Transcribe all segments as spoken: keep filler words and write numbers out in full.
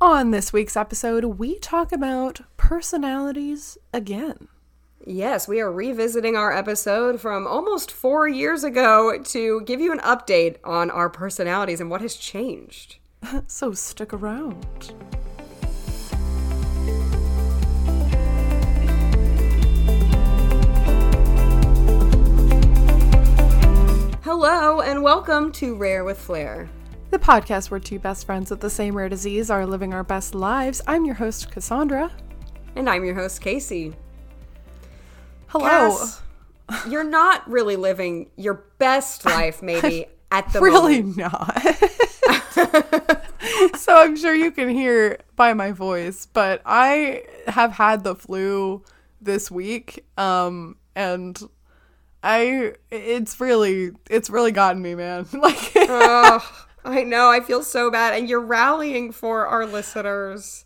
On this week's episode, we talk about personalities again. Yes, we are revisiting our episode from almost four years ago to give you an update on our personalities and what has changed. So stick around. Hello and welcome to Rare with Flair, the podcast where two best friends with the same rare disease are living our best lives. I'm your host, Cassandra. And I'm your host, Casey. Hello. Cass, you're not really living your best life, maybe, at the really moment. Really not. So I'm sure you can hear by my voice, but I have had the flu this week, um, and I it's really it's really gotten me, man. Like, oh, I know, I feel so bad, and you're rallying for our listeners.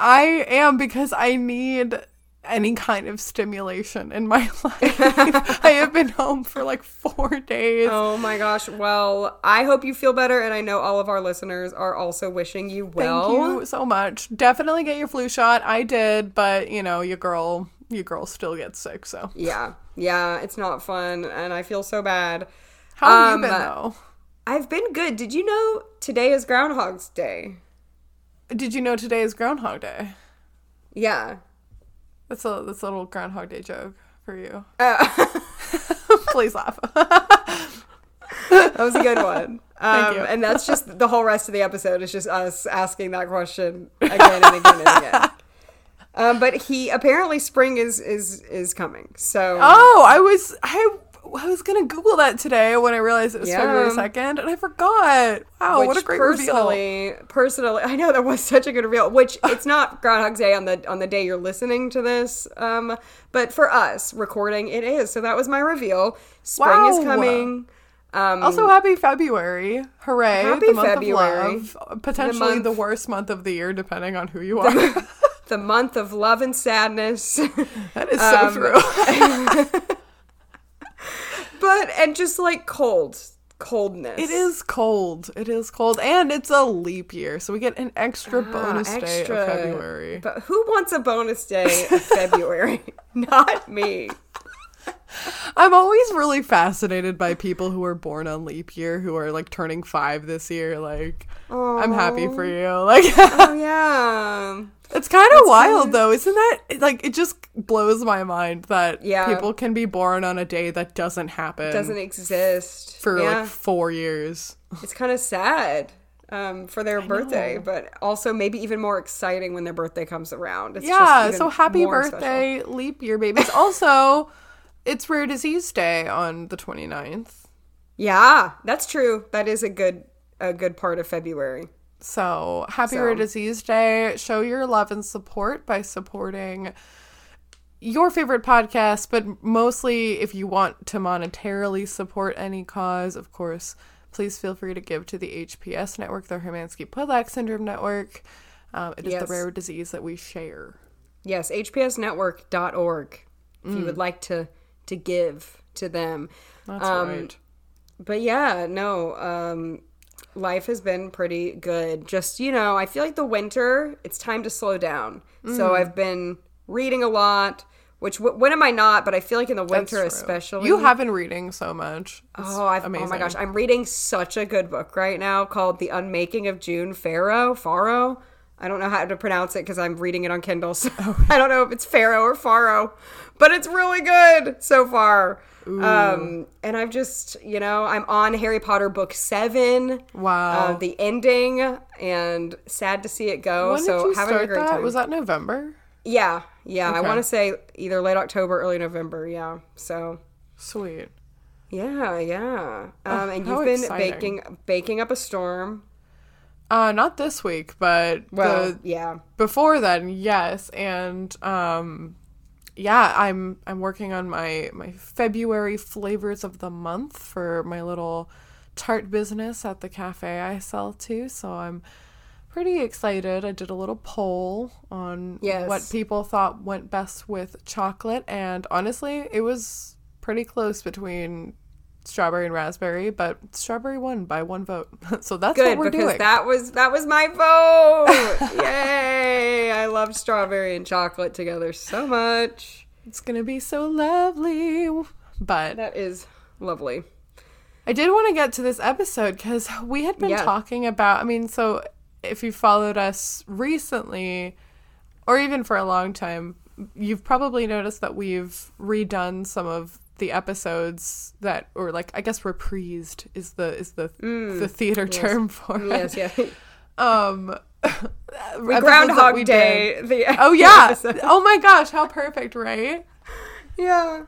I am, because I need any kind of stimulation in my life. I have been home for like four days. Oh my gosh. Well, I hope you feel better, and I know all of our listeners are also wishing you well. Thank you so much. Definitely get your flu shot. I did, but you know, your girl, your girl still gets sick, so. Yeah. Yeah, it's not fun, and I feel so bad. How have um, you been, though? I've been good. Did you know today is Groundhog's Day? Did you know today is Groundhog Day? Yeah. That's a that's a little Groundhog Day joke for you. Uh, Please laugh. That was a good one. Um, Thank you. And that's just the whole rest of the episode. It's just us asking that question again and again and again. Um, but he apparently spring is is is coming. So oh, I was I I was gonna Google that today when I realized it was yeah. February second, and I forgot. Wow, which what a great personally, reveal. Personally, I know that was such a good reveal, which it's not Groundhog's Day on the on the day you're listening to this, um, but for us recording, it is. So that was my reveal. Spring wow. is coming. Um, also, happy February. Hooray. Happy the month February. Of love. Potentially the, month, the worst month of the year, depending on who you are. The, the month of love and sadness. That is so um, true. But, and just like cold, coldness. It is cold. It is cold. And it's a leap year. So we get an extra ah, bonus extra. day of February. But who wants a bonus day of February? Not me. I'm always really fascinated by people who are born on leap year, who are like turning five this year. Like, aww. I'm happy for you. Like, oh, yeah. It's kind of wild, kinda... though, isn't that? Like, it just blows my mind that yeah. people can be born on a day that doesn't happen. Doesn't exist. For, yeah. like, four years. It's kind of sad um, for their I birthday, know. But also maybe even more exciting when their birthday comes around. It's yeah, just so happy birthday, special. Leap year babies. Also, it's Rare Disease Day on the twenty-ninth. Yeah, that's true. That is a good a good part of February. So, happy so. Rare Disease Day. Show your love and support by supporting your favorite podcast, but mostly if you want to monetarily support any cause, of course, please feel free to give to the H P S Network, the Hermansky-Pudlak Syndrome Network. Um, it yes. is the rare disease that we share. Yes, H P S network dot org if mm. you would like to, to give to them. That's um, right. But yeah, no, um... life has been pretty good. Just, you know, I feel like the winter, it's time to slow down. Mm. So I've been reading a lot, which w- when am I not? But I feel like in the winter especially. You have been reading so much. It's oh, I've, amazing. Oh my gosh. I'm reading such a good book right now called The Unmaking of June Farrow. Farrow. I don't know how to pronounce it because I'm reading it on Kindle. So I don't know if it's Farrow or Farrow, but it's really good so far. Um, and I've just, you know, I'm on Harry Potter book seven. Wow. Uh, the ending, and sad to see it go. When so did you having start a great that? Time. Was that November? Yeah. Yeah. Okay. I want to say either late October, early November. Yeah. So. Sweet. Yeah. Yeah. Um, oh, and you've been exciting. baking, baking up a storm. Uh, not this week, but. Well, the, yeah. Before then. Yes. And, um. Yeah, I'm I'm working on my, my February flavors of the month for my little tart business at the cafe I sell to, so I'm pretty excited. I did a little poll on yes. what people thought went best with chocolate, and honestly, it was pretty close between strawberry and raspberry, but strawberry won by one vote. So that's good, what we're because doing. That was that was my vote. Yay! I love strawberry and chocolate together so much. It's gonna be so lovely. But that is lovely. I did want to get to this episode because we had been yeah. talking about. I mean, so if you followed us recently, or even for a long time, you've probably noticed that we've redone some of the episodes that, or like, I guess reprised is the is the mm, the theater yes. term for yes, it. Yes, yeah. Um, we Groundhog we Day. The oh yeah. Episode. Oh my gosh, how perfect, right? Yeah.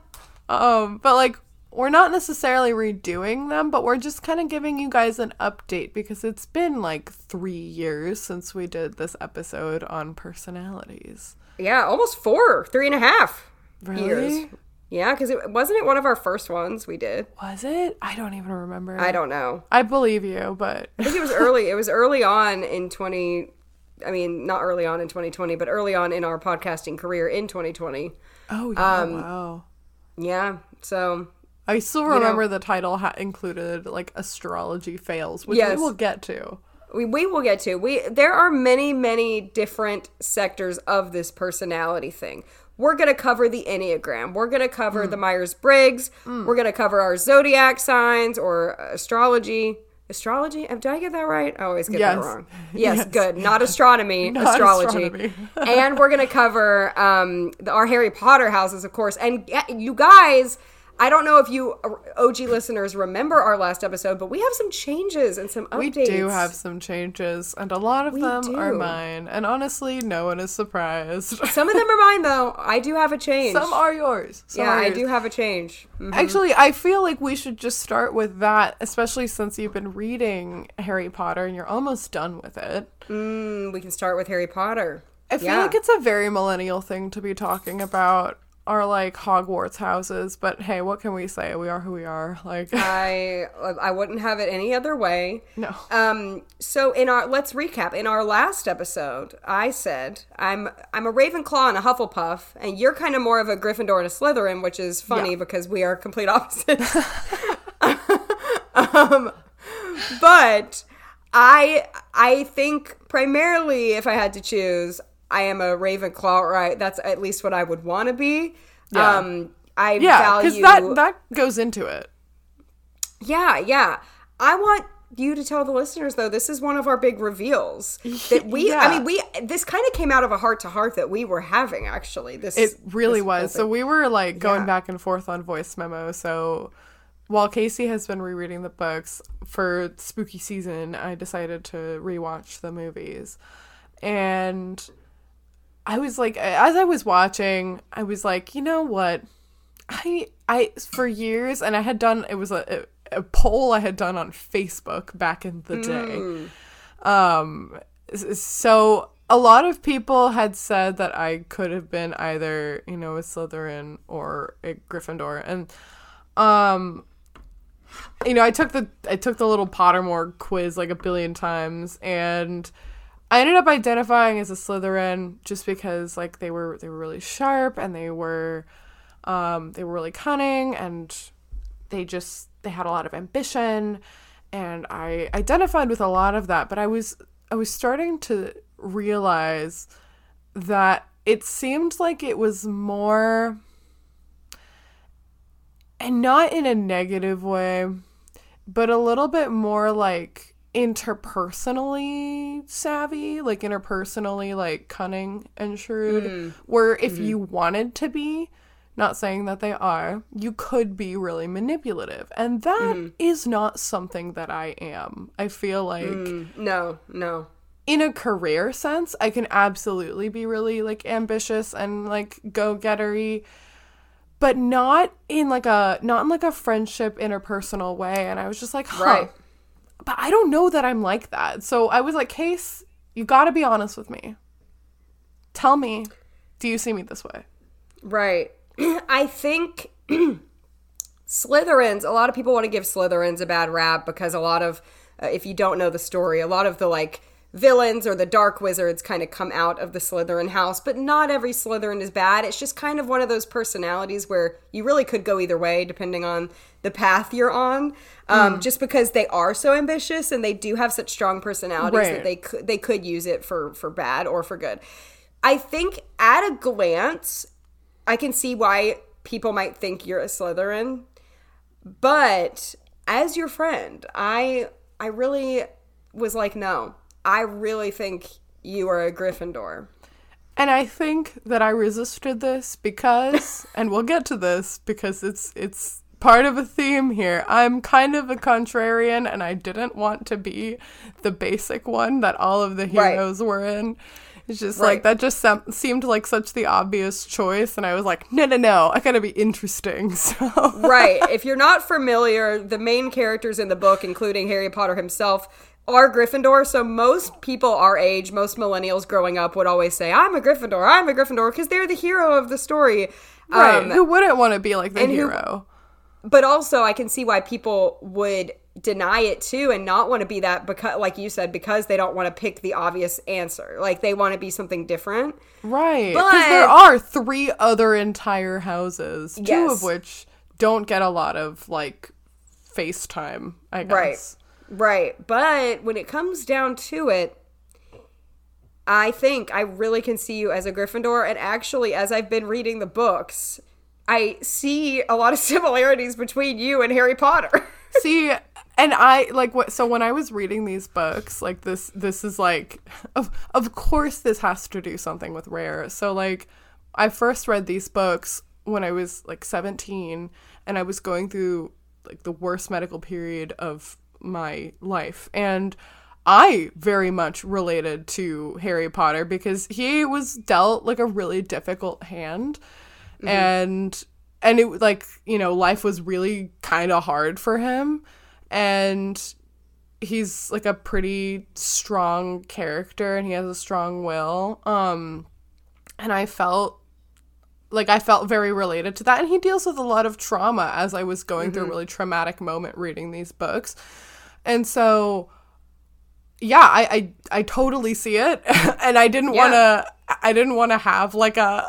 Um, but like, we're not necessarily redoing them, but we're just kind of giving you guys an update because it's been like three years since we did this episode on personalities. Yeah, almost four, three and a half really? years. Yeah, because it wasn't it one of our first ones we did. Was it? I don't even remember. I don't know. I believe you, but I think it was early. It was early on in twenty. I mean, not early on in twenty twenty, but early on in our podcasting career in twenty twenty. Oh yeah! Um, wow. Yeah. So. I still remember you know, the title ha- included like astrology fails, which yes. we will get to. We we will get to. We there are many many different sectors of this personality thing. We're going to cover the Enneagram. We're going to cover mm. the Myers-Briggs. Mm. We're going to cover our zodiac signs or astrology. Astrology? Did I get that right? I always get yes. that wrong. Yes, yes, good. Not astronomy, Not astrology. Astronomy. And we're going to cover um, the, our Harry Potter houses, of course. And you guys, I don't know if you O G listeners remember our last episode, but we have some changes and some updates. We do have some changes, and a lot of we them do. are mine. And honestly, no one is surprised. Some of them are mine, though. I do have a change. Some are yours. Some yeah, are yours. I do have a change. Mm-hmm. Actually, I feel like we should just start with that, especially since you've been reading Harry Potter and you're almost done with it. Mm, we can start with Harry Potter. I feel yeah. like it's a very millennial thing to be talking about. Are like Hogwarts houses, but hey, what can we say? We are who we are. Like I, I wouldn't have it any other way. No. Um. So in our let's recap. In our last episode, I said I'm I'm a Ravenclaw and a Hufflepuff, and you're kind of more of a Gryffindor and a Slytherin, which is funny yeah. because we are complete opposites. um, but I I think primarily, if I had to choose, I am a Ravenclaw, right? That's at least what I would want to be. Yeah. Um, I yeah, value... Yeah, because that, that goes into it. Yeah, yeah. I want you to tell the listeners, though, this is one of our big reveals. That we... yeah. I mean, we... This kind of came out of a heart-to-heart that we were having, actually. This It really this was. So we were, like, going yeah. back and forth on voice memo, so... While Casey has been rereading the books for spooky season, I decided to rewatch the movies. And... I was like, as I was watching, I was like, you know what, I, I, for years, and I had done, it was a, a poll I had done on Facebook back in the day. Mm. Um, so a lot of people had said that I could have been either, you know, a Slytherin or a Gryffindor. And, um, you know, I took the, I took the little Pottermore quiz like a billion times, and I ended up identifying as a Slytherin just because, like, they were they were really sharp and they were, um, they were really cunning and they just they had a lot of ambition, and I identified with a lot of that. But I was I was starting to realize that it seemed like it was more, and not in a negative way, but a little bit more like interpersonally savvy, like interpersonally like cunning and shrewd, mm. where if mm-hmm. you wanted to be, not saying that they are, you could be really manipulative, and that mm-hmm. is not something that I am. I feel like mm. no no in a career sense I can absolutely be really like ambitious and like go-gettery, but not in like a not in like a friendship interpersonal way. And I was just like, huh, right. But I don't know that I'm like that. So I was like, Case, you got to be honest with me. Tell me, do you see me this way? Right. I think Slytherins, a lot of people want to give Slytherins a bad rap because a lot of, uh, if you don't know the story, a lot of the like villains or the dark wizards kind of come out of the Slytherin house, but not every Slytherin is bad. It's just kind of one of those personalities where you really could go either way depending on the path you're on, um, mm. just because they are so ambitious and they do have such strong personalities right. that they could, they could use it for, for bad or for good. I think at a glance, I can see why people might think you're a Slytherin, but as your friend, I I really was like, no. I really think you are a Gryffindor. And I think that I resisted this because, and we'll get to this because it's it's part of a theme here. I'm kind of a contrarian and I didn't want to be the basic one that all of the heroes right. were in. It's just right. like, that just sem- seemed like such the obvious choice. And I was like, no, no, no, I gotta be interesting. So right. If you're not familiar, the main characters in the book, including Harry Potter himself, are Gryffindor, so most people our age, most millennials growing up would always say, I'm a Gryffindor, I'm a Gryffindor, because they're the hero of the story. Right, um, who wouldn't want to be like the hero? Who, but also, I can see why people would deny it too and not want to be that, because, like you said, because they don't want to pick the obvious answer. Like, they want to be something different. Right, because there are three other entire houses, two yes. of which don't get a lot of, like, FaceTime, I guess. Right. Right, but when it comes down to it, I think I really can see you as a Gryffindor, and actually, as I've been reading the books, I see a lot of similarities between you and Harry Potter. See, and I, like, what? So when I was reading these books, like, this this is, like, of, of course this has to do something with Rare. So, like, I first read these books when I was, like, seventeen, and I was going through, like, the worst medical period of my life, and I very much related to Harry Potter because he was dealt like a really difficult hand, mm-hmm. and and it, like, you know, life was really kind of hard for him, and he's like a pretty strong character and he has a strong will, um and I felt like I felt very related to that, and he deals with a lot of trauma, as I was going mm-hmm. through a really traumatic moment reading these books. And so, yeah, I, I, I totally see it, and I didn't yeah. want to, I didn't want to have, like, a,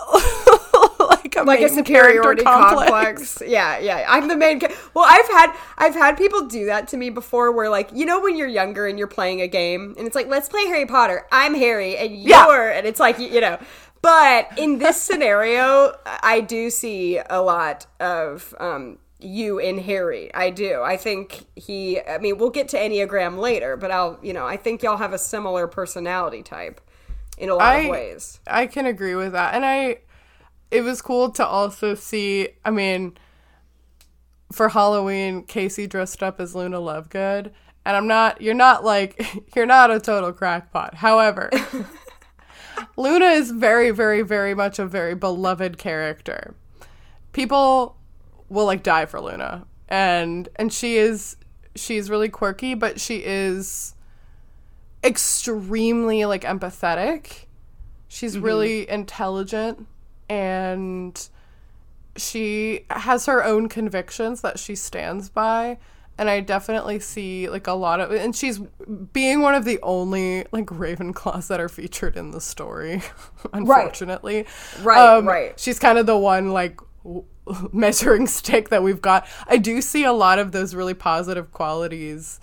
like a, like a superiority complex. complex. Yeah, yeah, I'm the main, ca- well, I've had, I've had people do that to me before, where, like, you know, when you're younger and you're playing a game, and it's like, let's play Harry Potter, I'm Harry, and yeah. you're, and it's like, you, you know. But in this scenario, I do see a lot of um, you in Harry. I do. I think he, I mean, we'll get to Enneagram later, but I'll, you know, I think y'all have a similar personality type in a lot I, of ways. I can agree with that. And I, it was cool to also see, I mean, for Halloween, Casey dressed up as Luna Lovegood. And I'm not, you're not like, you're not a total crackpot. However... Luna is very, very, very much a very beloved character. People will, like, die for Luna. And and she is, she's really quirky, but she is extremely, like, empathetic. She's mm-hmm. really intelligent, and she has her own convictions that she stands by. And I definitely see, like, a lot of... And she's being one of the only, like, Ravenclaws that are featured in the story, unfortunately. Right, right, um, right. She's kind of the one, like, w- measuring stick that we've got. I do see a lot of those really positive qualities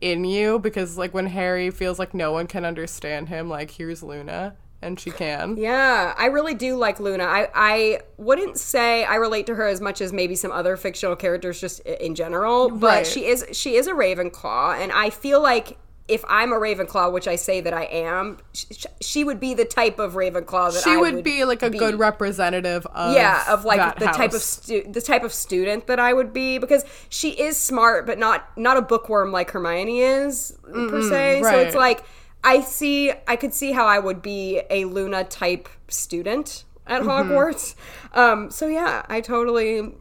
in you, because, like, when Harry feels like no one can understand him, like, here's Luna, and she can. Yeah, I really do like Luna. I, I wouldn't say I relate to her as much as maybe some other fictional characters just in general, but right. she is she is a Ravenclaw, and I feel like if I'm a Ravenclaw, which I say that I am, she, she would be the type of Ravenclaw that she I would She would be like a be. good representative of Yeah, of like that the house. type of stu- the type of student that I would be, because she is smart but not not a bookworm like Hermione is Mm-mm, per se. Right. So it's like I see, I could see how I would be a Luna-type student at mm-hmm. Hogwarts. Um, so, yeah, I totally,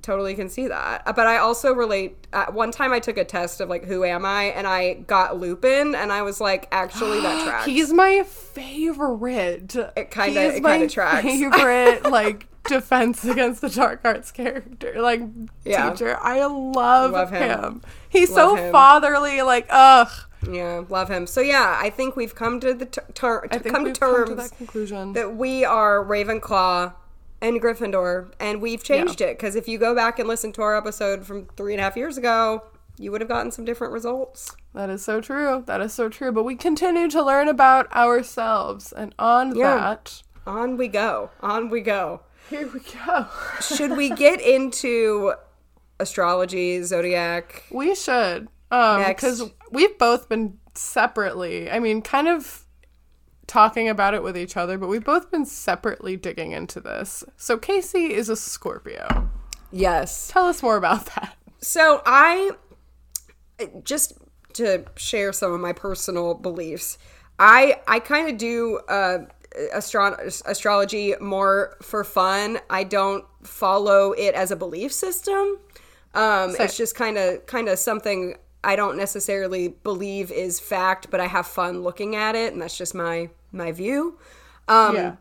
totally can see that. But I also relate, uh, one time I took a test of, like, who am I? And I got Lupin, and I was like, actually, that tracks. He's my favorite. It kind of it kind of tracks. He's my favorite, like, defense against the dark arts character, like, yeah. teacher. I love, love him. him. He's love so him. fatherly, like, ugh. Yeah, love him. So yeah, I think we've come to the ter- ter- I think come we've to terms come to that conclusion that we are Ravenclaw and Gryffindor, and we've changed yeah. it, because if you go back and listen to our episode from three and a half years ago, you would have gotten some different results. That is so true. That is so true. But we continue to learn about ourselves, and on yeah. that, on we go. On we go. Here we go. Should we get into astrology, zodiac? We should. Um, because we've both been separately, I mean, kind of talking about it with each other, but we've both been separately digging into this. So Casey is a Scorpio. Yes. Tell us more about that. So I, just to share some of my personal beliefs, I, I kind of do uh, astro- astrology more for fun. I don't follow it as a belief system. Um, so, it's just kind of kind of something I don't necessarily believe is fact, but I have fun looking at it, and that's just my my view. Um, yeah.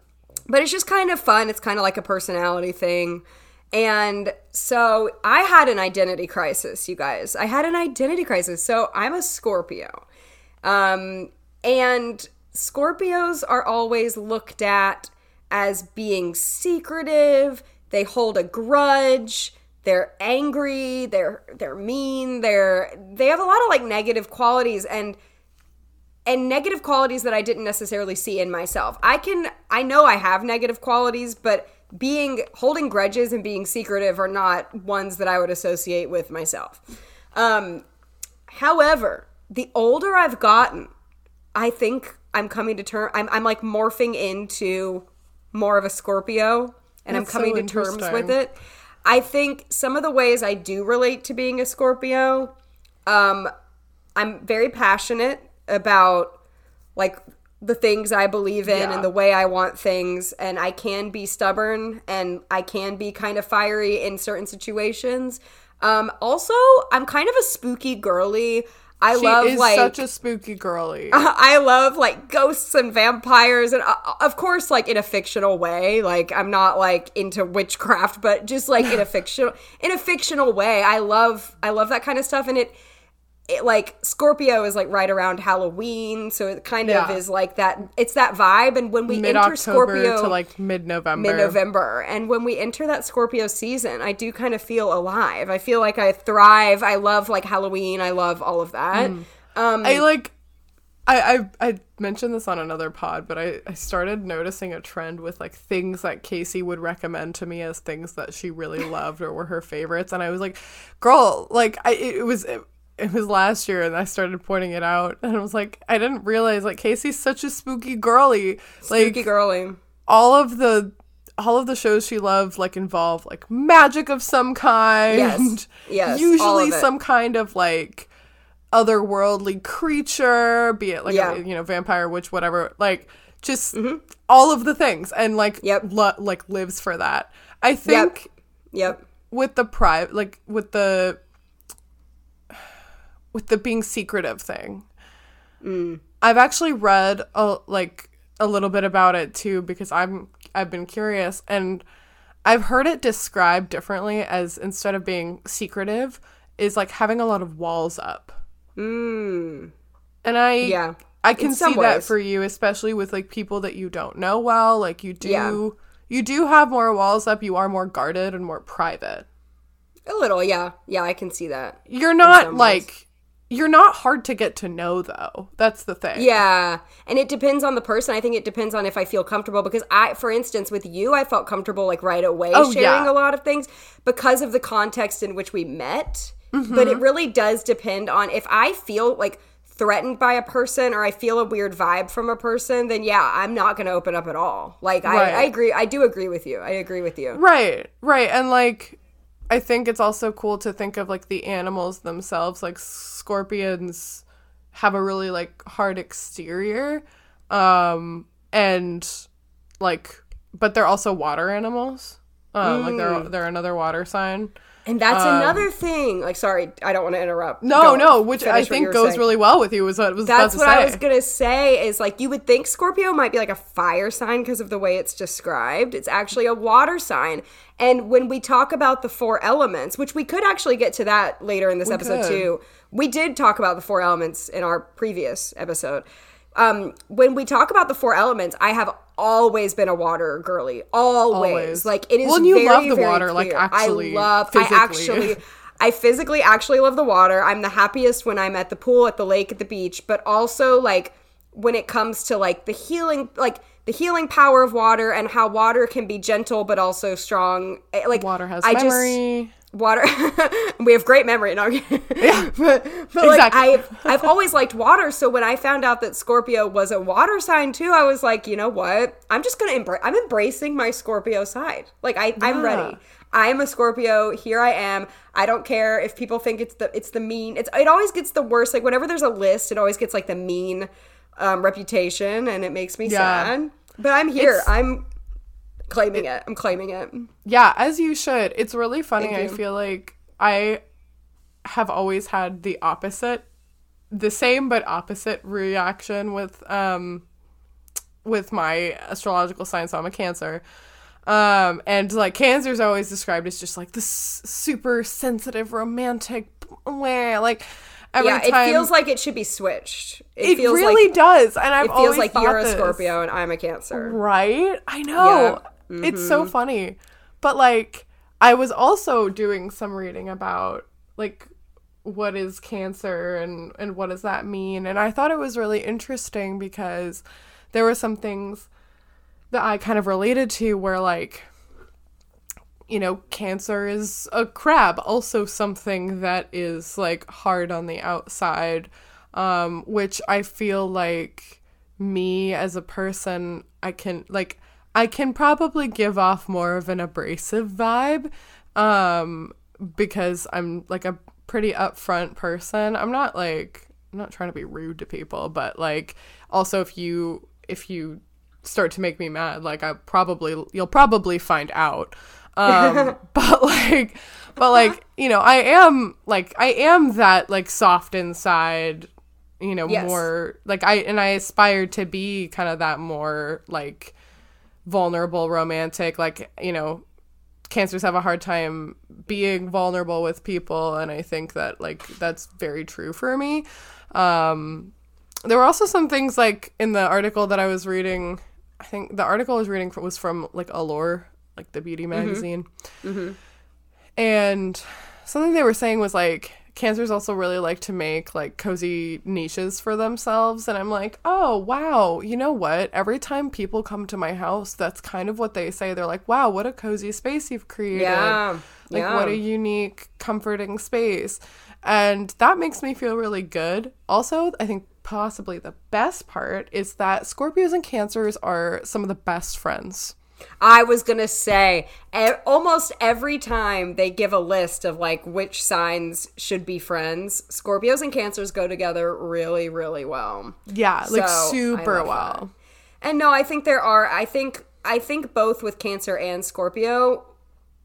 But it's just kind of fun. It's kind of like a personality thing. And so I had an identity crisis, you guys. I had an identity crisis. So I'm a Scorpio. Um, and Scorpios are always looked at as being secretive. They hold a grudge. They're angry, they're they're mean, they're they have a lot of like negative qualities and and negative qualities that I didn't necessarily see in myself. I can I know I have negative qualities, but being holding grudges and being secretive are not ones that I would associate with myself. Um, however, the older I've gotten, I think I'm coming to term I'm I'm like morphing into more of a Scorpio, and That's I'm coming so to terms with it. I think some of the ways I do relate to being a Scorpio, um, I'm very passionate about, like, the things I believe in yeah. and the way I want things, and I can be stubborn, and I can be kind of fiery in certain situations. Um, also, I'm kind of a spooky girly. I she love, is like, such a spooky girly. I love, like, ghosts and vampires, and uh, of course, like, in a fictional way. Like, I'm not, like, into witchcraft, but just, like, in a fictional in a fictional way. I love I love that kind of stuff, and it it like Scorpio is, like, right around Halloween, so it kind yeah. of is like that. It's that vibe, and when we Mid-October enter Scorpio to like mid-November, mid-November, and when we enter that Scorpio season, I do kind of feel alive. I feel like I thrive. I love like Halloween. I love all of that. Mm. Um, I like. I, I I mentioned this on another pod, but I, I started noticing a trend with like things that Casey would recommend to me as things that she really loved or were her favorites, and I was like, girl, like I it was. It, It was last year, and I started pointing it out, and I was like, I didn't realize, like, Casey's such a spooky girly. Like, spooky girly. All of the, all of the shows she loved, like, involve, like, magic of some kind. Yes, yes, usually some kind of, like, otherworldly creature, be it, like, yeah. a, you know, vampire, witch, whatever. Like, just mm-hmm. all of the things, and, like, yep. lo- like lives for that. I think Yep. yep. with the private, like, with the... with the being secretive thing. Mm. I've actually read a, like a little bit about it too, because I'm I've been curious, and I've heard it described differently as, instead of being secretive, is like having a lot of walls up. Mm. And I yeah. I can see ways. That for you, especially with like people that you don't know well, like you do yeah. you do have more walls up, you are more guarded and more private. A little, yeah. Yeah, I can see that. You're not like ways. You're not hard to get to know, though. That's the thing. Yeah. And it depends on the person. I think it depends on if I feel comfortable, because I, for instance, with you, I felt comfortable like right away oh, sharing yeah. a lot of things because of the context in which we met. Mm-hmm. But it really does depend on if I feel like threatened by a person or I feel a weird vibe from a person, then yeah, I'm not going to open up at all. Like, right. I, I agree. I do agree with you. I agree with you. Right. Right. And like... I think it's also cool to think of, like, the animals themselves. Like, scorpions have a really, like, hard exterior. Um, and, like, but they're also water animals. Uh, mm. Like, they're they're another water sign. And that's um, another thing. Like, sorry, I don't want to interrupt. No, Go no, which I think goes saying. really well with you is what I was That's about to what say. I was going to say is, like, you would think Scorpio might be, like, a fire sign because of the way it's described. It's actually a water sign. And when we talk about the four elements, which we could actually get to that later in this we episode could. too, we did talk about the four elements in our previous episode. Um, when we talk about the four elements, I have always been a water girly. Always. always. Like, it is well, and you very, love the very water, clear. Like, actually. I love, physically. I actually, I physically actually love the water. I'm the happiest when I'm at the pool, at the lake, at the beach, but also, like, when it comes to, like, the healing, like, the healing power of water and how water can be gentle but also strong. Like, water has I memory. Just, Water, we have great memory in our game. Yeah, but, but like, exactly. I've, I've always liked water. So when I found out that Scorpio was a water sign too, I was like, you know what? I'm just going to embrace, I'm embracing my Scorpio side. Like I, yeah. I'm ready. I'm a Scorpio. Here I am. I don't care if people think it's the, it's the mean, it's, it always gets the worst. Like whenever there's a list, it always gets like the mean um, reputation and it makes me yeah. sad, but I'm here. It's- I'm claiming it. I'm claiming it. Yeah, as you should. It's really funny. I feel like I have always had the opposite, the same but opposite reaction with um with my astrological sign. So I'm a Cancer. Um, and like Cancer's always described as just like this super sensitive, romantic way. Like every yeah, time, it feels like it should be switched. It, it feels really like, does. And I've it always feels like you're a Scorpio this. And I'm a Cancer. Right? I know. Yeah. Mm-hmm. It's so funny. But, like, I was also doing some reading about, like, what is Cancer and, and what does that mean? And I thought it was really interesting because there were some things that I kind of related to where, like, you know, Cancer is a crab, also something that is, like, hard on the outside, um, which I feel like me as a person, I can, like... I can probably give off more of an abrasive vibe um, because I'm, like, a pretty upfront person. I'm not, like, I'm not trying to be rude to people, but, like, also if you if you start to make me mad, like, I probably, you'll probably find out. Um, but, like, but, like, you know, I am, like, I am that, like, soft inside, you know, yes. more, like, I, and I aspire to be kind of that more, like, vulnerable romantic, like, you know, Cancers have a hard time being vulnerable with people, and I think that, like, that's very true for me. Um there were also some things, like, in the article that I was reading, I think the article I was reading was from, like, Allure, like the beauty magazine, mm-hmm. Mm-hmm. and something they were saying was, like, Cancers also really like to make, like, cozy niches for themselves. And I'm like, oh, wow, you know what? Every time people come to my house, that's kind of what they say. They're like, wow, what a cozy space you've created. Yeah. Like, yeah. What a unique, comforting space. And that makes me feel really good. Also, I think possibly the best part is that Scorpios and Cancers are some of the best friends. I was going to say, e- almost every time they give a list of, like, which signs should be friends, Scorpios and Cancers go together really, really well. Yeah, so, like, super well. That. And no, I think there are, I think, I think both with Cancer and Scorpio,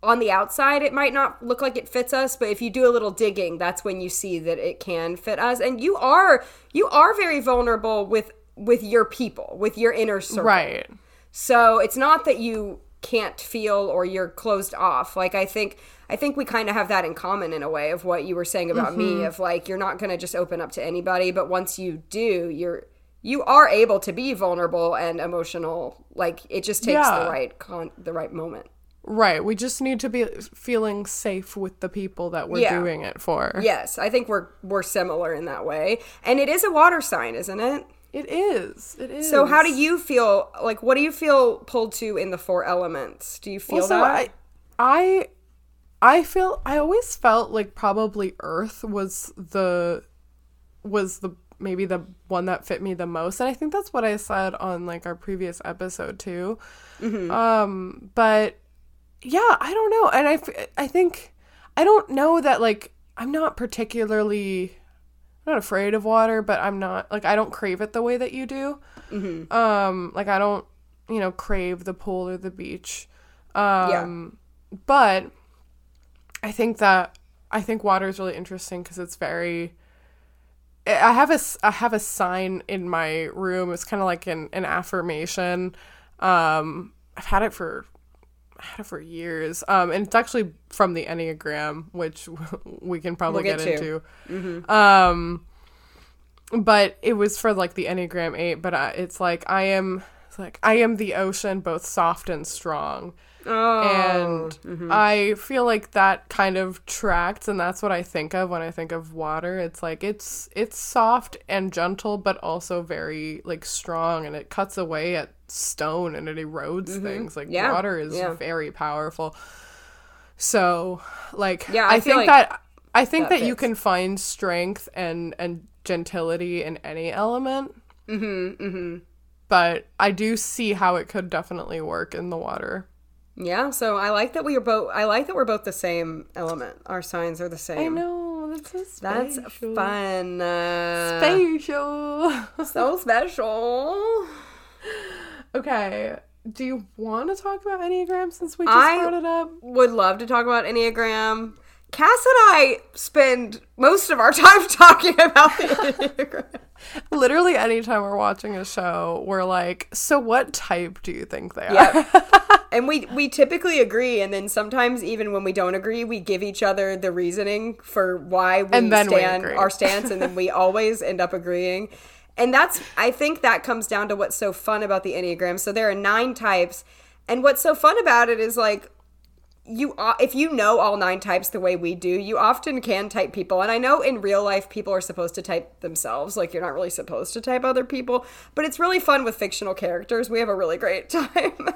on the outside, it might not look like it fits us, but if you do a little digging, that's when you see that it can fit us. And you are, you are very vulnerable with, with your people, with your inner circle. Right. So it's not that you can't feel or you're closed off. Like, I think I think we kind of have that in common in a way of what you were saying about mm-hmm. me of, like, you're not going to just open up to anybody. But once you do, you're you are able to be vulnerable and emotional. Like, it just takes yeah. the right con- the right moment. Right. We just need to be feeling safe with the people that we're yeah. doing it for. Yes. I think we're we're similar in that way. And it is a water sign, isn't it? It is. It is. So how do you feel? Like, what do you feel pulled to in the four elements? Do you feel well, so that? I, I, I feel, I always felt like probably Earth was the, was the, maybe the one that fit me the most. And I think that's what I said on, like, our previous episode too. Mm-hmm. Um, but yeah, I don't know. And I, I think, I don't know that, like, I'm not particularly... I'm not afraid of water, but I'm not, like, I don't crave it the way that you do. Mm-hmm. Um, like, I don't, you know, crave the pool or the beach. Um, yeah. But I think that, I think water is really interesting because it's very, I have a, I have a sign in my room. It's kind of like an, an affirmation. Um, I've had it for had it for years. Um, and it's actually from the Enneagram, which we can probably we'll get, get into. Mm-hmm. Um, but it was for like the Enneagram eight. But I, it's like I am, it's like I am the ocean, both soft and strong. Oh. And mm-hmm. I feel like that kind of tracts, and that's what I think of when I think of water. It's like it's it's soft and gentle, but also very like strong, and it cuts away at stone and it erodes mm-hmm. things. Like yeah. water is yeah. very powerful. So, like, yeah, I, I think like that I think that, that you can find strength and and gentility in any element. Mm-hmm. Mm-hmm. But I do see how it could definitely work in the water. Yeah, so I like that we are both. I like that we're both the same element. Our signs are the same. I know, that's so special. That's fun. Uh, special, so special. Okay, do you want to talk about Enneagram since we just I brought it up? Would love to talk about Enneagram. Cass and I spend most of our time talking about the Enneagram. Literally anytime we're watching a show, we're like, so what type do you think they are? Yep. And we, we typically agree, and then sometimes even when we don't agree, we give each other the reasoning for why we stand we our stance, and then we always end up agreeing. And that's, I think that comes down to what's so fun about the Enneagram. So there are nine types, and what's so fun about it is like, You, if you know all nine types the way we do, you often can type people. And I know in real life, people are supposed to type themselves. Like, you're not really supposed to type other people. But it's really fun with fictional characters. We have a really great time.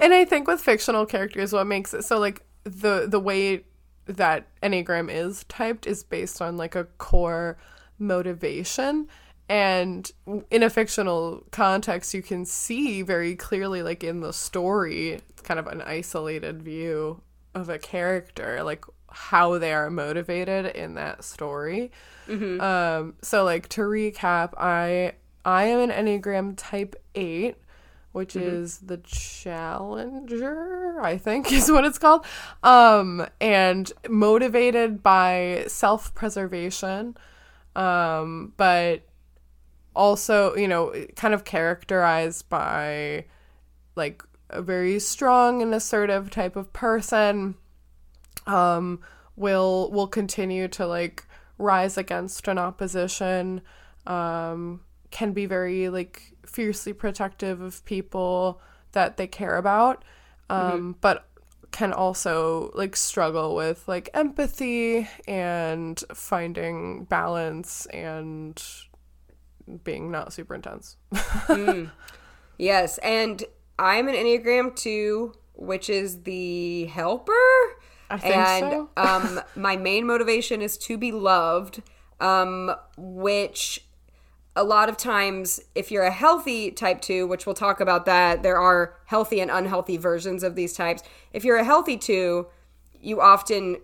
And I think with fictional characters, what makes it so, like, the, the way that Enneagram is typed is based on, like, a core motivation. And in a fictional context, you can see very clearly, like, in the story, kind of an isolated view of a character, like, how they are motivated in that story. Mm-hmm. Um, so, like, to recap, I I am an Enneagram type eight, which mm-hmm. is the Challenger, I think is what it's called, um, and motivated by self-preservation, um, but also, you know, kind of characterized by, like, a very strong and assertive type of person, um, will will continue to, like, rise against an opposition, um, can be very, like, fiercely protective of people that they care about, um, mm-hmm. but can also, like, struggle with, like, empathy and finding balance and being not super intense. mm. Yes, and I'm an Enneagram two, which is the helper. I think and, so. um, my main motivation is to be loved, um, which a lot of times, if you're a healthy type two, which we'll talk about that, there are healthy and unhealthy versions of these types. If you're a healthy two, you often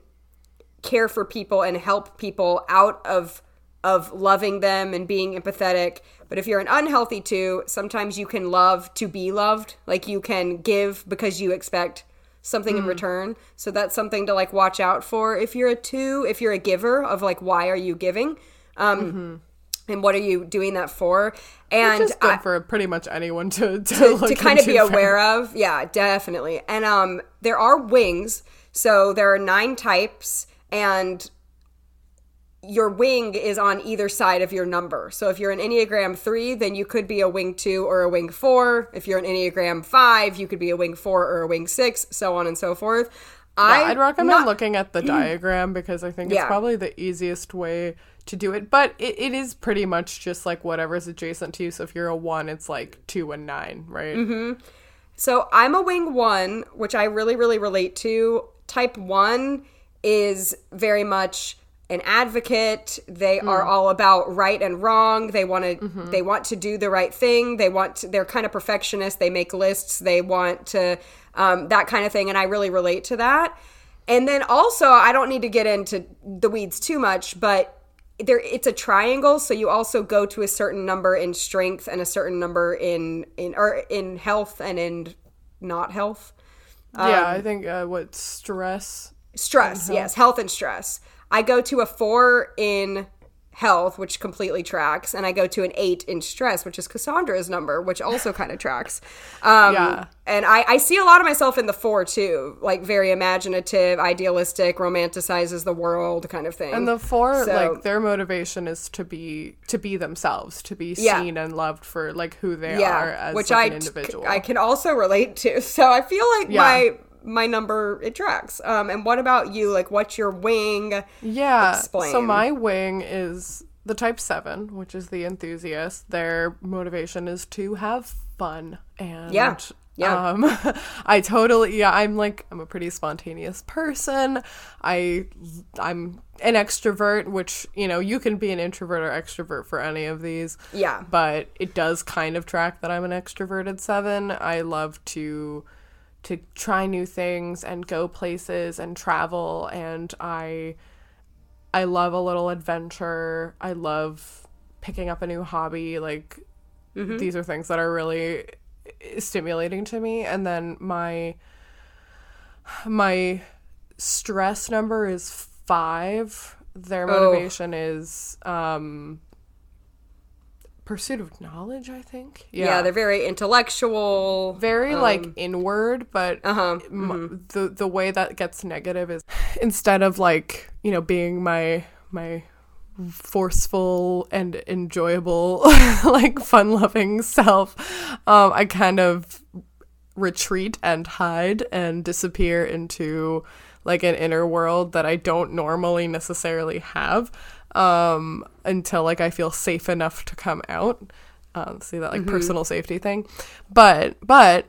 care for people and help people out of of loving them and being empathetic. But if you're an unhealthy two, sometimes you can love to be loved. Like, you can give because you expect something mm. in return. So that's something to, like, watch out for. If you're a two, if you're a giver, of, like, why are you giving? Um, mm-hmm. And what are you doing that for? And which is good I, for pretty much anyone to to, to, look to kind of be that. aware of. Yeah, definitely. And um, there are wings. So there are nine types, and your wing is on either side of your number. So if you're an Enneagram three, then you could be a wing two or a wing four. If you're an Enneagram five, you could be a wing four or a wing six, so on and so forth. Yeah, I I'd recommend not looking at the diagram, because I think yeah. it's probably the easiest way to do it. But it, it is pretty much just, like, whatever's adjacent to you. So if you're a one, it's like two and nine, right? Mm-hmm. So I'm a wing one, which I really, really relate to. Type one is very much an advocate. They mm. are all about right and wrong. They want to mm-hmm. they want to do the right thing. They want to, they're kind of perfectionists. They make lists. They want to um, that kind of thing. And I really relate to that. And then also, I don't need to get into the weeds too much, but there it's a triangle. So you also go to a certain number in strength and a certain number in in or in health and in not health. Um, yeah, I think uh, what stress stress. Health. Yes, health and stress. I go to a four in health, which completely tracks, and I go to an eight in stress, which is Cassandra's number, which also kind of tracks. Um, yeah. And I, I see a lot of myself in the four, too. Like, very imaginative, idealistic, romanticizes the world kind of thing. And the four, so, like, their motivation is to be to be themselves, to be seen yeah. and loved for, like, who they yeah. are as which like, I, an individual. Which I can also relate to. So I feel like yeah. my... my number, it tracks. Um, and what about you? Like, what's your wing? Yeah. Explain. So my wing is the type seven, which is the enthusiast. Their motivation is to have fun. And yeah. Yeah. Um, I totally, yeah, I'm like, I'm a pretty spontaneous person. I, I'm an extrovert, which, you know, you can be an introvert or extrovert for any of these. Yeah. But it does kind of track that I'm an extroverted seven. I love to... to try new things and go places and travel, and I I love a little adventure. I love picking up a new hobby. Like, mm-hmm. these are things that are really stimulating to me. And then my my stress number is five. Their motivation oh. is um pursuit of knowledge, I think. Yeah, yeah they're very intellectual. Very, um, like, inward, but uh-huh. mm-hmm. m- the the way that gets negative is instead of, like, you know, being my my forceful and enjoyable, like, fun-loving self, um, I kind of retreat and hide and disappear into, like, an inner world that I don't normally necessarily have. Um, until, like, I feel safe enough to come out. Um, see that, like, mm-hmm. personal safety thing. But, but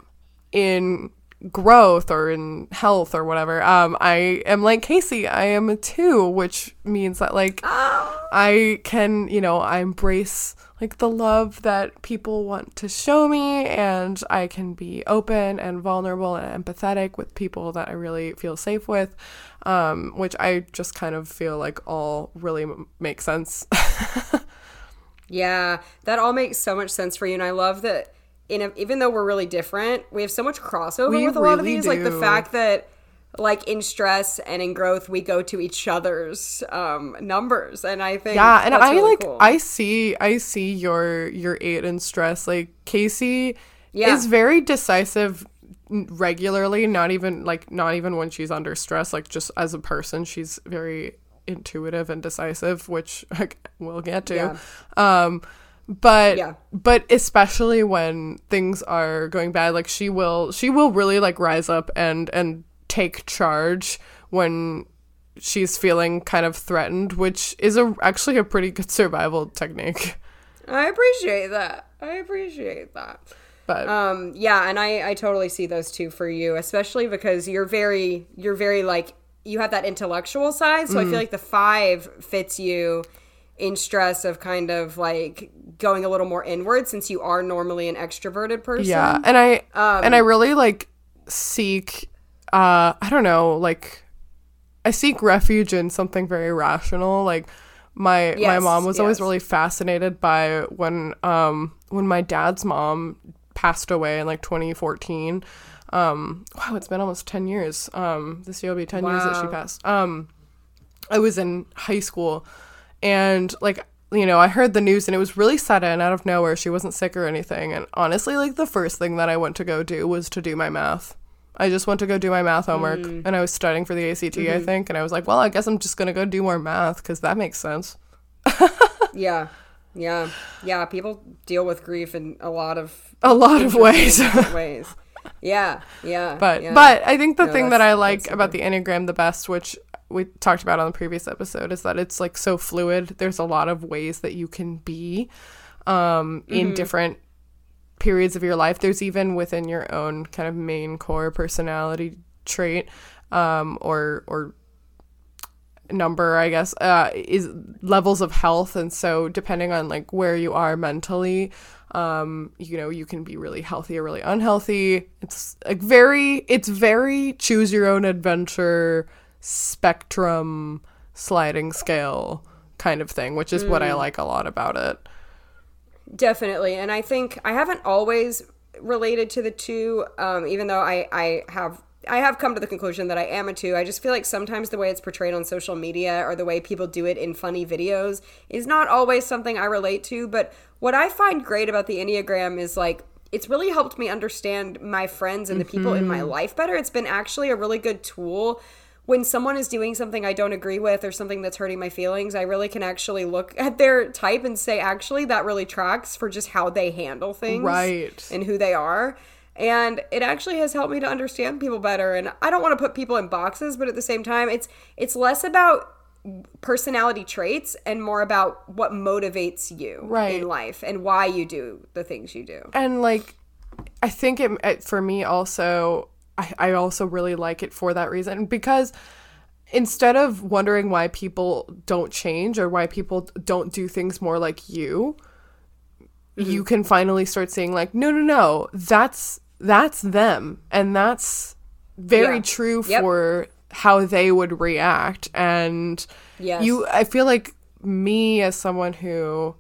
in growth or in health or whatever, um, I am like Casey. I am a two, which means that, like, I can, you know, I embrace, like, the love that people want to show me, and I can be open and vulnerable and empathetic with people that I really feel safe with, um, which I just kind of feel like all really m- makes sense. Yeah, that all makes so much sense for you, and I love that in a, even though we're really different, we have so much crossover we with a really lot of these, do. Like the fact that, like, in stress and in growth, we go to each other's um, numbers, and I think yeah, and that's I really like cool. I see I see your your eight in stress. Like, Casey yeah. is very decisive regularly. Not even like not even when she's under stress. Like, just as a person, she's very intuitive and decisive, which like, we'll get to. Yeah. Um, But yeah. but especially when things are going bad, like she will she will really like rise up and and. take charge when she's feeling kind of threatened, which is a, actually a pretty good survival technique. I appreciate that. I appreciate that. But um, yeah, and I, I totally see those two for you, especially because you're very, you're very like, you have that intellectual side. So mm. I feel like the five fits you in stress of kind of like going a little more inward since you are normally an extroverted person. Yeah, and I, um, and I really like seek... Uh, I don't know, like, I seek refuge in something very rational. Like, my yes, my mom was yes. always really fascinated by when um when my dad's mom passed away in, like, twenty fourteen. Um, wow, it's been almost ten years. Um, this year will be ten wow. years that she passed. Um, I was in high school, and, like, you know, I heard the news, and it was really sudden, out of nowhere. She wasn't sick or anything, and honestly, like, the first thing that I went to go do was to do my math. I just went to go do my math homework, mm. and I was studying for the A C T, mm-hmm. I think, and I was like, well, I guess I'm just going to go do more math, because that makes sense. yeah, yeah, yeah, people deal with grief in a lot of... A lot of ways. ways. Yeah, yeah. But yeah. but I think the no, thing that I like about the Enneagram the best, which we talked about on the previous episode, is that it's, like, so fluid. There's a lot of ways that you can be um, mm-hmm. in different periods of your life. There's even within your own kind of main core personality trait um or or number, I guess, uh is levels of health. And so depending on like where you are mentally, um you know, you can be really healthy or really unhealthy. It's like very it's very choose your own adventure spectrum sliding scale kind of thing, which is mm. what I like a lot about it. Definitely. And I think I haven't always related to the two, um, even though I, I have I have come to the conclusion that I am a two. I just feel like sometimes the way it's portrayed on social media or the way people do it in funny videos is not always something I relate to. But what I find great about the Enneagram is, like, it's really helped me understand my friends and the people mm-hmm. in my life better. It's been actually a really good tool. When someone is doing something I don't agree with or something that's hurting my feelings, I really can actually look at their type and say, actually, that really tracks for just how they handle things. Right. And who they are. And it actually has helped me to understand people better. And I don't want to put people in boxes, but at the same time, it's it's less about personality traits and more about what motivates you right. in life and why you do the things you do. And, like, I think it, it for me also... I, I also really like it for that reason, because instead of wondering why people don't change or why people don't do things more like you, mm-hmm. you can finally start seeing, like, no, no, no, that's that's them. And that's very yeah. true yep. for how they would react. And yes. you, I feel like me as someone who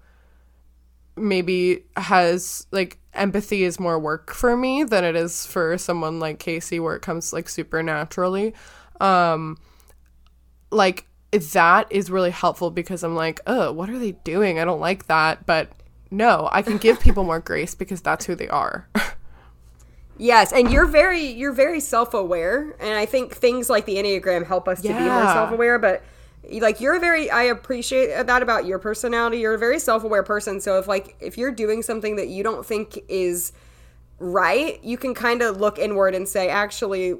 maybe has, like, empathy is more work for me than it is for someone like Casey, where it comes, like, super naturally. Um, like, that is really helpful because I'm like, oh, what are they doing? I don't like that. But no, I can give people more grace because that's who they are. Yes, and you're very you're very self-aware, and I think things like the Enneagram help us yeah. to be more self-aware, but... Like, you're very, I appreciate that about your personality. You're a very self-aware person. So if, like, if you're doing something that you don't think is right, you can kind of look inward and say, actually,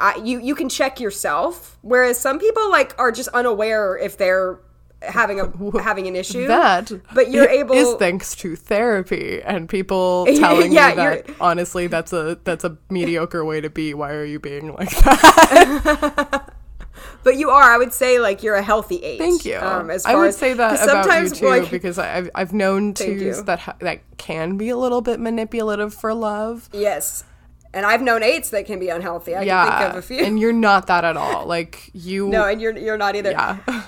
I, you, you can check yourself. Whereas some people, like, are just unaware if they're having a having an issue. That but you're able is thanks to therapy and people telling yeah, me that you're... honestly, that's a, that's a mediocre way to be. Why are you being like that? But you are, I would say, like, you're a healthy eight. Thank you. Um, as far I would as, say that about you, too, like, because I've, I've known twos that ha- that can be a little bit manipulative for love. Yes. And I've known eights that can be unhealthy. I yeah. can think of a few. And you're not that at all. Like, you... No, and you're you're not either. Yeah.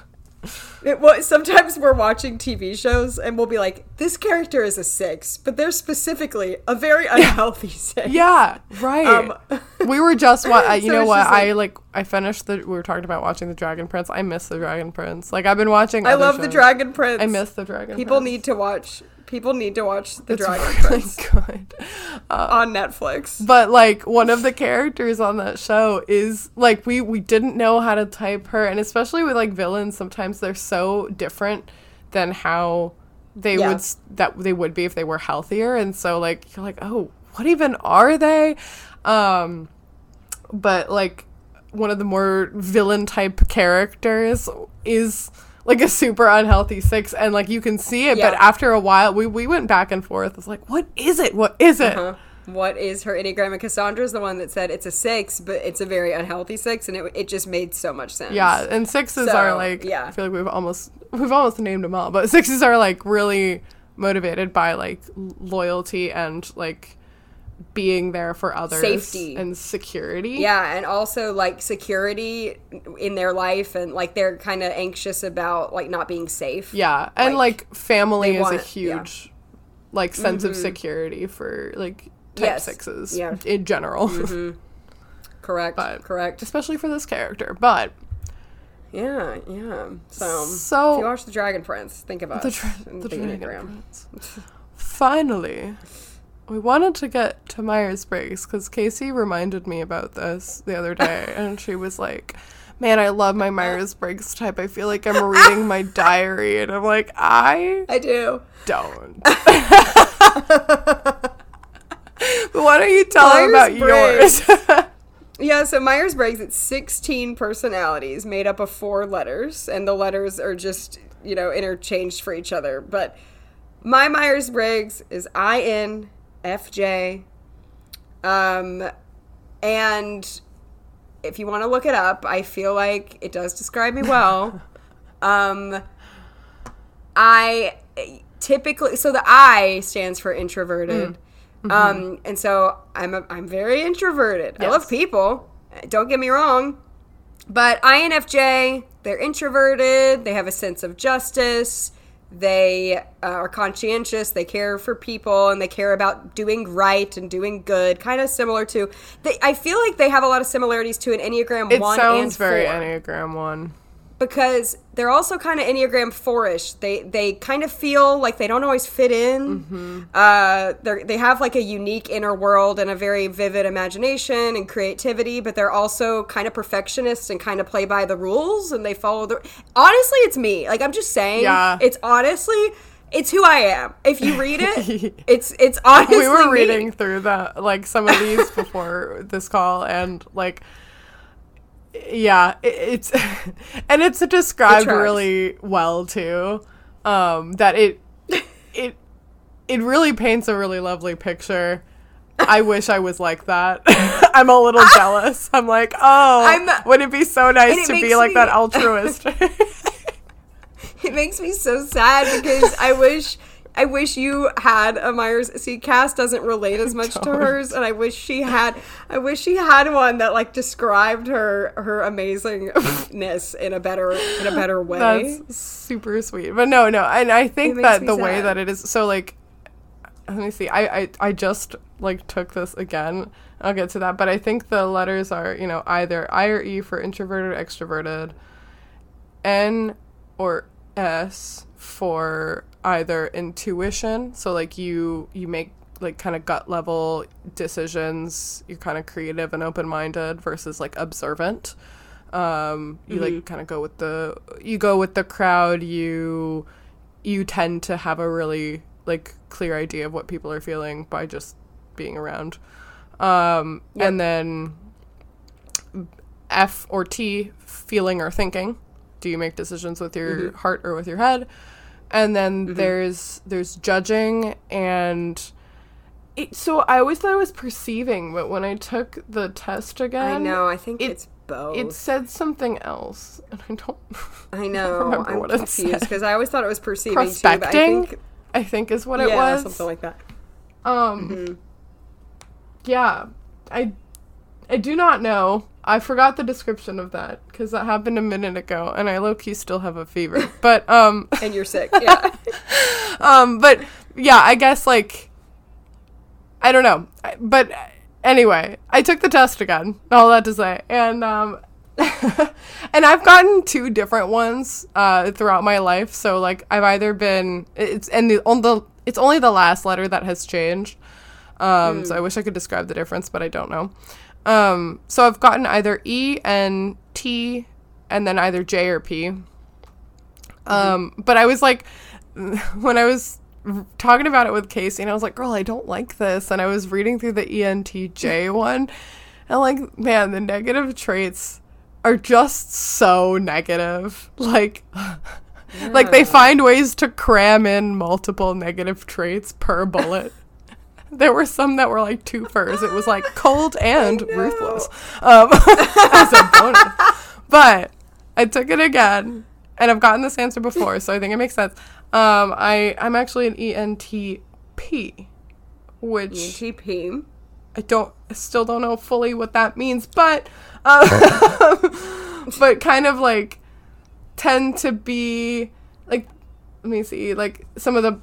It, well, sometimes we're watching T V shows and we'll be like, this character is a six, but they're specifically a very unhealthy six. Yeah, right. Um, we were just wa- you so know what? Like, I like I finished the. We were talking about watching The Dragon Prince. I miss The Dragon Prince. Like, I've been watching. I other love shows. The Dragon Prince. I miss The Dragon. People Prince. need to watch. People need to watch The it's Dragon really Prince good. Uh, on Netflix. But, like, one of the characters on that show is, like, we, we didn't know how to type her. And especially with, like, villains, sometimes they're so different than how they yeah. would that they would be if they were healthier. And so, like, you're like, oh, what even are they? Um, but, like, one of the more villain-type characters is... like a super unhealthy six, and, like, you can see it, yeah. but after a while, we, we went back and forth. It's like, what is it? What is it? Uh-huh. What is her Enneagram? And Cassandra's the one that said it's a six, but it's a very unhealthy six, and it it just made so much sense. Yeah, and sixes so, are, like, yeah. I feel like we've almost, we've almost named them all, but sixes are, like, really motivated by, like, loyalty and, like, being there for others, safety and security, yeah and also, like, security in their life, and, like, they're kind of anxious about, like, not being safe, yeah and like, like family is want, a huge yeah. like sense mm-hmm. of security for, like, type yes. sixes yeah. in general. Mm-hmm. correct but correct especially for this character. But yeah yeah so, so if you watch The Dragon Prince, think about the, tra- the, the Dragon Prince. Finally, we wanted to get to Myers-Briggs because Casey reminded me about this the other day, and she was like, man, I love my Myers-Briggs type. I feel like I'm reading my diary, and I'm like, I... I do. Don't. But why don't you tell her about yours? Yeah, so Myers-Briggs, it's sixteen personalities made up of four letters, and the letters are just, you know, interchanged for each other. But my Myers-Briggs is I N... F J, um, and if you want to look it up, I feel like it does describe me well. um, I typically, so the I stands for introverted, mm. mm-hmm. um, and so I'm a, I'm very introverted. Yes. I love people, don't get me wrong, but I N F J, they're introverted, they have a sense of justice, They uh, are conscientious, they care for people, and they care about doing right and doing good, kind of similar to... They, I feel like they have a lot of similarities to an Enneagram it one and four. It sounds very Enneagram one. Because they're also kind of Enneagram four-ish. They, they kind of feel like they don't always fit in. Mm-hmm. Uh, they're, they have like a unique inner world and a very vivid imagination and creativity, but they're also kind of perfectionists and kind of play by the rules, and they follow the... Honestly, it's me. Like, I'm just saying. Yeah. It's honestly... It's who I am. If you read it, it's it's honestly We were reading me. through that, like, some of these before this call, and, like... Yeah, it's and it's described it really well too. Um, that it it it really paints a really lovely picture. I wish I was like that. I'm a little jealous. I'm like, oh, I'm, would it be so nice to be like me, that altruist? It makes me so sad because I wish. I wish you had a Myers. See, Cass doesn't relate as much to hers, and I wish she had. I wish she had one that like described her her amazingness in a better in a better way. That's super sweet. But no, no, and I think that the sad. way that it is. So like, let me see. I, I I just like took this again. I'll get to that. But I think the letters are, you know, either I or E for introverted, extroverted, N or S for either intuition, so like you you make like kind of gut level decisions, you're kind of creative and open-minded, versus like observant. Um you mm-hmm. like kind of go with the you go with the crowd, you you tend to have a really like clear idea of what people are feeling by just being around. Um yep. And then F or T, feeling or thinking. Do you make decisions with your mm-hmm. heart or with your head? And then mm-hmm. there's there's judging, and it, so I always thought it was perceiving, but when I took the test again... I know, I think it, it's both. It said something else, and I don't I know, remember I'm what it said. I'm confused, because I always thought it was perceiving, Prospecting, too, but I think... I think is what yeah, it was. Yeah, something like that. Um, mm-hmm. Yeah, I, I do not know. I forgot the description of that because that happened a minute ago, and I low-key still have a fever. But um, and you're sick, yeah. um, but yeah, I guess like I don't know. But anyway, I took the test again. All that to say, and um, and I've gotten two different ones uh throughout my life. So like I've either been it's and the on the it's only the last letter that has changed. Um, mm. So I wish I could describe the difference, but I don't know. Um, so I've gotten either E and T, and then either J or P. Um, mm-hmm. But I was like, when I was talking about it with Casey, and I was like, girl, I don't like this. And I was reading through the E N T J one, and like, man, the negative traits are just so negative. Like, yeah. like they find ways to cram in multiple negative traits per bullet. There were some that were like twofers. It was like cold and ruthless um, as a bonus. But I took it again, and I've gotten this answer before, so I think it makes sense. Um, I, I'm actually an E N T P, which E N T P. I don't I still don't know fully what that means, but um, but kind of like tend to be like let me see like some of the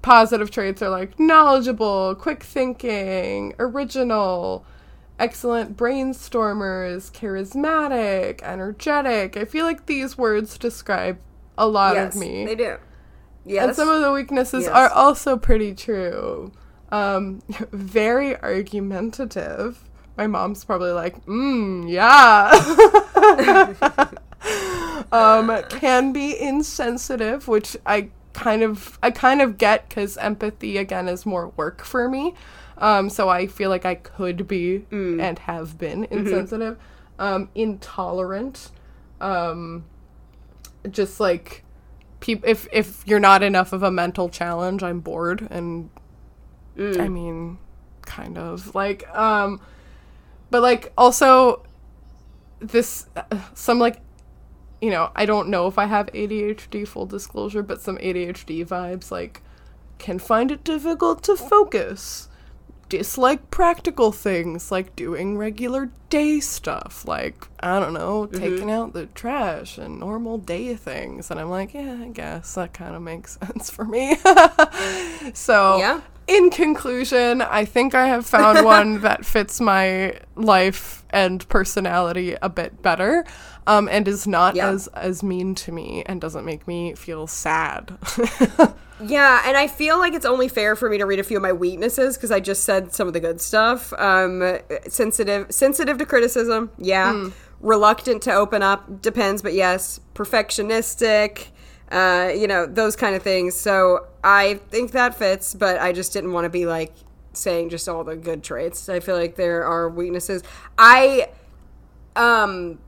positive traits are like knowledgeable, quick thinking, original, excellent brainstormers, charismatic, energetic. I feel like these words describe a lot yes, of me. Yes, they do. Yes. And some of the weaknesses yes. are also pretty true. Um, very argumentative. My mom's probably like, mmm, yeah. um, can be insensitive, which I kind of I kind of get because empathy again is more work for me, um so I feel like I could be mm. and have been insensitive, mm-hmm. um intolerant, um just like pe- if if you're not enough of a mental challenge, I'm bored, and mm. I mean kind of like um but like also this uh, some like you know, I don't know if I have A D H D, full disclosure, but some A D H D vibes, like, can find it difficult to focus, dislike practical things, like doing regular day stuff, like, I don't know, mm-hmm. taking out the trash and normal day things. And I'm like, yeah, I guess that kind of makes sense for me. So, yeah. In conclusion, I think I have found one that fits my life and personality a bit better, um, and is not yeah. as, as mean to me and doesn't make me feel sad. Yeah, and I feel like it's only fair for me to read a few of my weaknesses, because I just said some of the good stuff. Um, sensitive sensitive to criticism, yeah. Mm. Reluctant to open up, depends, but yes. Perfectionistic, uh, you know, those kind of things. So I think that fits, but I just didn't want to be, like, saying just all the good traits. I feel like there are weaknesses. I, um,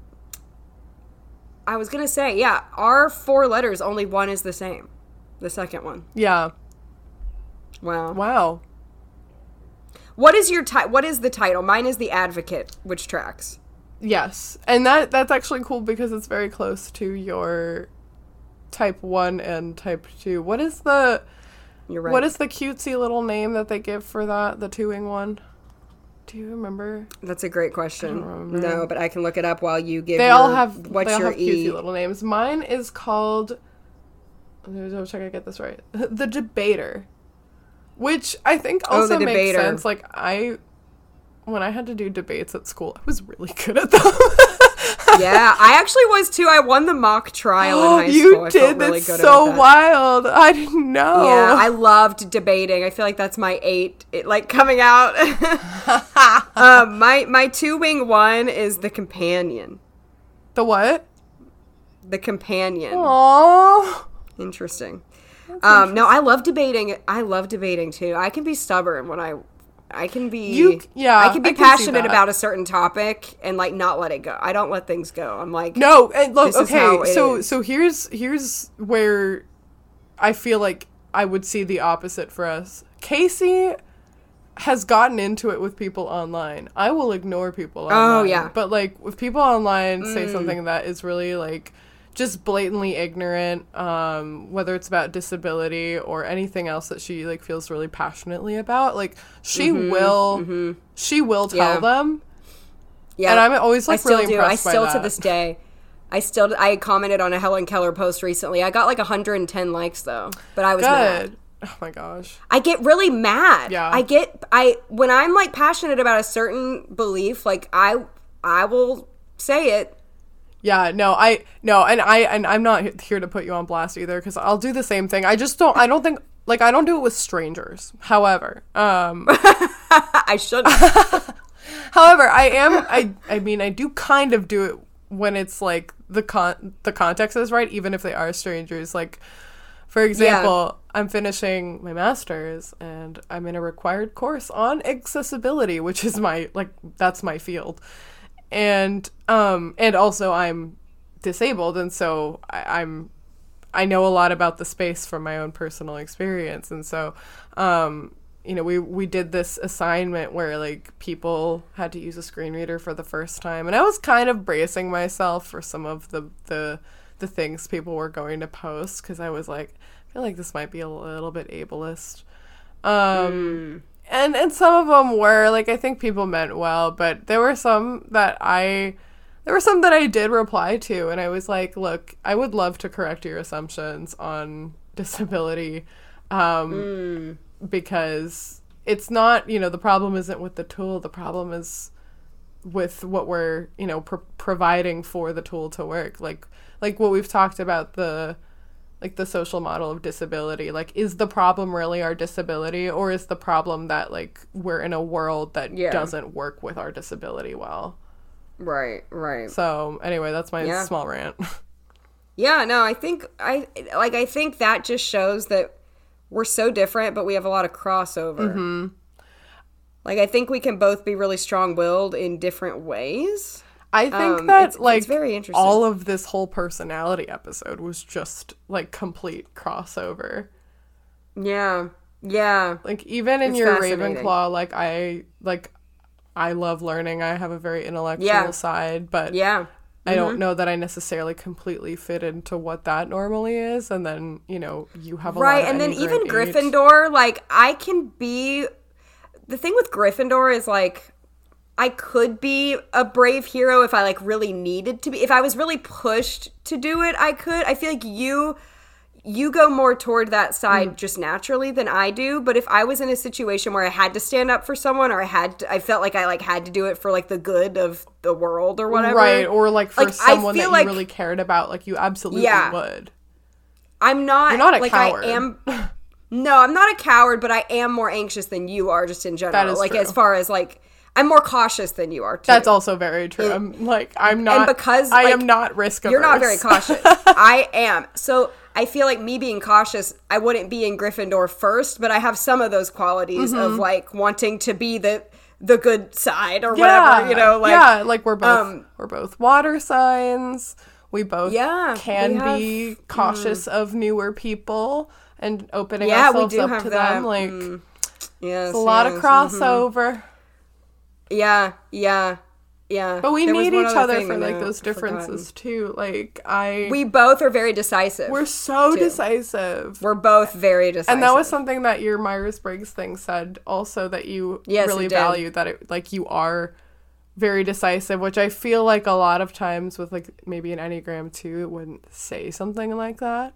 I was going to say, yeah, our four letters, only one is the same. The second one. Yeah. Wow. Wow. What is your ti- What is the title? Mine is The Advocate, which tracks. Yes. And that that's actually cool because it's very close to your type one and type two. What is the You're right. What is the cutesy little name that they give for that, the two-ing one? Do you remember? That's a great question. No, but I can look it up while you give They your, all have what's they all your have E? Cutesy little names. Mine is called Let me double check I get this right. The Debater. Which I think also oh, makes sense. Like, I, when I had to do debates at school, I was really good at them. Yeah, I actually was too. I won the mock trial oh, in high you school. You did? Really that's good so that. wild. I didn't know. Yeah, I loved debating. I feel like that's my eight, it, like, coming out. uh, my my two-wing one is the Companion. The what? The Companion. Aww. Interesting. Um, interesting. No, I love debating. I love debating too. I can be stubborn when I, I can be, you, yeah, I can be I can passionate about a certain topic and, like, not let it go. I don't let things go. I'm like, no, and look, okay, so, is. so here's, here's where I feel like I would see the opposite for us. Casey has gotten into it with people online. I will ignore people online. Oh, yeah. But, like, if people online mm. say something that is really, like, just blatantly ignorant, um, whether it's about disability or anything else that she, like, feels really passionately about. Like, she mm-hmm, will, mm-hmm. she will tell yeah. them. Yeah, and I'm always, like, I still really do. impressed I still, by that. to this day, I still, I commented on a Helen Keller post recently. I got, like, one hundred ten likes though, but I was Good. mad. Oh my gosh. I get really mad. Yeah. I get, I, when I'm, like, passionate about a certain belief, like, I, I will say it. Yeah, no, I, no, and I, and I'm not here to put you on blast either, because I'll do the same thing. I just don't, I don't think, like, I don't do it with strangers, however. Um, I shouldn't. However, I am, I, I mean, I do kind of do it when it's, like, the con, the context is right, even if they are strangers. Like, for example, yeah. I'm finishing my master's, and I'm in a required course on accessibility, which is my, like, that's my field. And um and also I'm disabled, and so I, I'm I know a lot about the space from my own personal experience, and so um you know we we did this assignment where, like, people had to use a screen reader for the first time, and I was kind of bracing myself for some of the the, the things people were going to post, because I was like, I feel like this might be a little bit ableist. Um, mm. And and some of them were, like, I think people meant well, but there were some that I, there were some that I did reply to, and I was like, look, I would love to correct your assumptions on disability, um, mm. because it's not, you know, the problem isn't with the tool, the problem is with what we're, you know, pr- providing for the tool to work, like, like what we've talked about, the, like, the social model of disability. Like, is the problem really our disability, or is the problem that, like, we're in a world that yeah. doesn't work with our disability well? Right, right. So, anyway, that's my yeah. small rant. Yeah, no, I think, I like, I think that just shows that we're so different, but we have a lot of crossover. Mm-hmm. Like, I think we can both be really strong-willed in different ways. I think um, that, it's, like, it's very interesting. All of this whole personality episode was just, like, complete crossover. Yeah. Yeah. Like, even in it's your Ravenclaw, like, I, like, I love learning. I have a very intellectual yeah. side, but yeah. Mm-hmm. I don't know that I necessarily completely fit into what that normally is. And then, you know, you have a right, lot of Right, and then even Gryffindor, age. like, I can be... The thing with Gryffindor is, like, I could be a brave hero if I, like, really needed to be. If I was really pushed to do it, I could. I feel like you... you go more toward that side mm. just naturally than I do. But if I was in a situation where I had to stand up for someone, or I had to, I felt like I like had to do it for like the good of the world or whatever. Right. Or like for like, someone that you like, really cared about, like you absolutely yeah, would. I'm not, You're not a like coward. I am. No, I'm not a coward, but I am more anxious than you are just in general. That is like true. As far as like, I'm more cautious than you are too. That's also very true. It, I'm like, I'm not, and because I like, am not risk averse. You're not very cautious. I am. So I feel like me being cautious, I wouldn't be in Gryffindor first, but I have some of those qualities mm-hmm. of like wanting to be the the good side or yeah. whatever, you know, like yeah, like we're both um, we're both water signs. We both yeah, can we have, be cautious mm. of newer people and opening yeah, ourselves up to that. them. Like mm. yes, it's a lot yes, of crossover. Mm-hmm. Yeah, yeah. Yeah, but we there need each other for like those differences too. Like I, we both are very decisive. We're so too. decisive. We're both very decisive, and that was something that your Myers-Briggs thing said also that you yes, really value that it like you are very decisive, which I feel like a lot of times with like maybe an Enneagram two it wouldn't say something like that,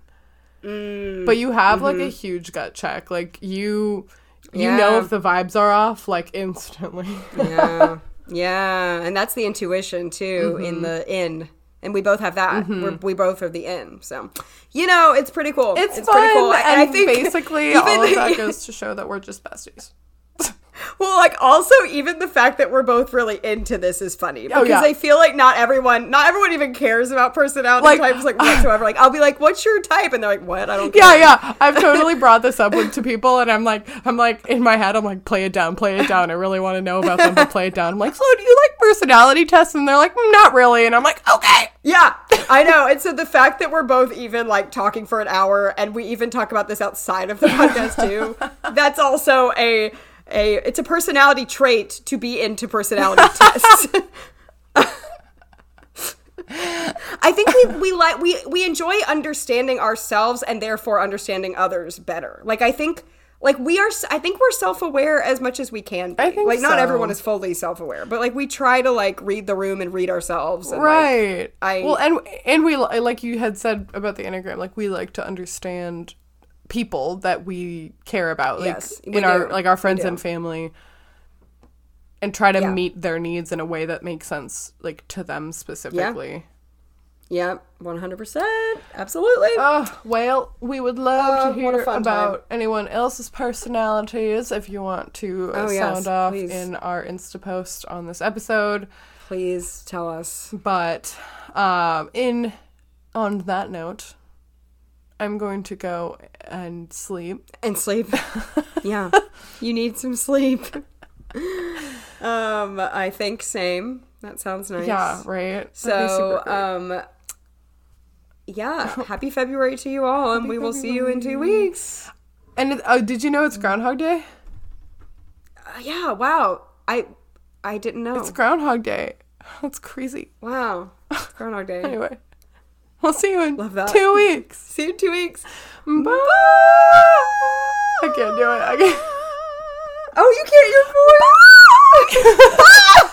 mm. but you have mm-hmm. like a huge gut check. Like you, you yeah. know if the vibes are off like instantly. Yeah. Yeah, and that's the intuition too mm-hmm. in the end, and we both have that. Mm-hmm. We're, we both have the end, so you know it's pretty cool. It's, it's fun, pretty cool, and, and I think basically even, all of that goes to show that we're just besties. Well, like also even the fact that we're both really into this is funny because oh, yeah. I feel like not everyone, not everyone even cares about personality like, types like whatsoever. Like I'll be like, "What's your type?" and they're like, "What?" I don't. Yeah, care. yeah. I've totally brought this up with, to people, and I'm like, I'm like in my head, I'm like, "Play it down, play it down." I really want to know about them, but play it down. I'm like, "So do you like personality tests?" And they're like, "Not really." And I'm like, "Okay." Yeah, I know. And so the fact that we're both even like talking for an hour, and we even talk about this outside of the podcast too, that's also a. A, it's a personality trait to be into personality tests. I think we we like we we enjoy understanding ourselves and therefore understanding others better. Like I think like we are I think we're self-aware as much as we can be. I think like so. Not everyone is fully self-aware, but like we try to like read the room and read ourselves. And, right. Like, I Well, and and we like you had said about the Enneagram, like we like to understand people that we care about, like yes, in do. our like our friends and family, and try to yeah. meet their needs in a way that makes sense, like to them specifically. Yeah, one hundred percent, absolutely. Oh well, we would love uh, to hear about time. anyone else's personalities. If you want to uh, oh, sound yes, off please. in our Insta post on this episode, please tell us. But um, in on that note. I'm going to go and sleep. And sleep. Yeah. You need some sleep. Um, I think same. That sounds nice. Yeah, right? So, um, yeah. Happy February to you all, and we will see you in two weeks. And oh, did you know it's Groundhog Day? Uh, yeah, wow. I I didn't know. It's Groundhog Day. That's crazy. Wow. It's Groundhog Day. Anyway. I'll see you in two weeks. See you in two weeks. Bye. I can't do it. I can't. Oh, you can't. Your voice.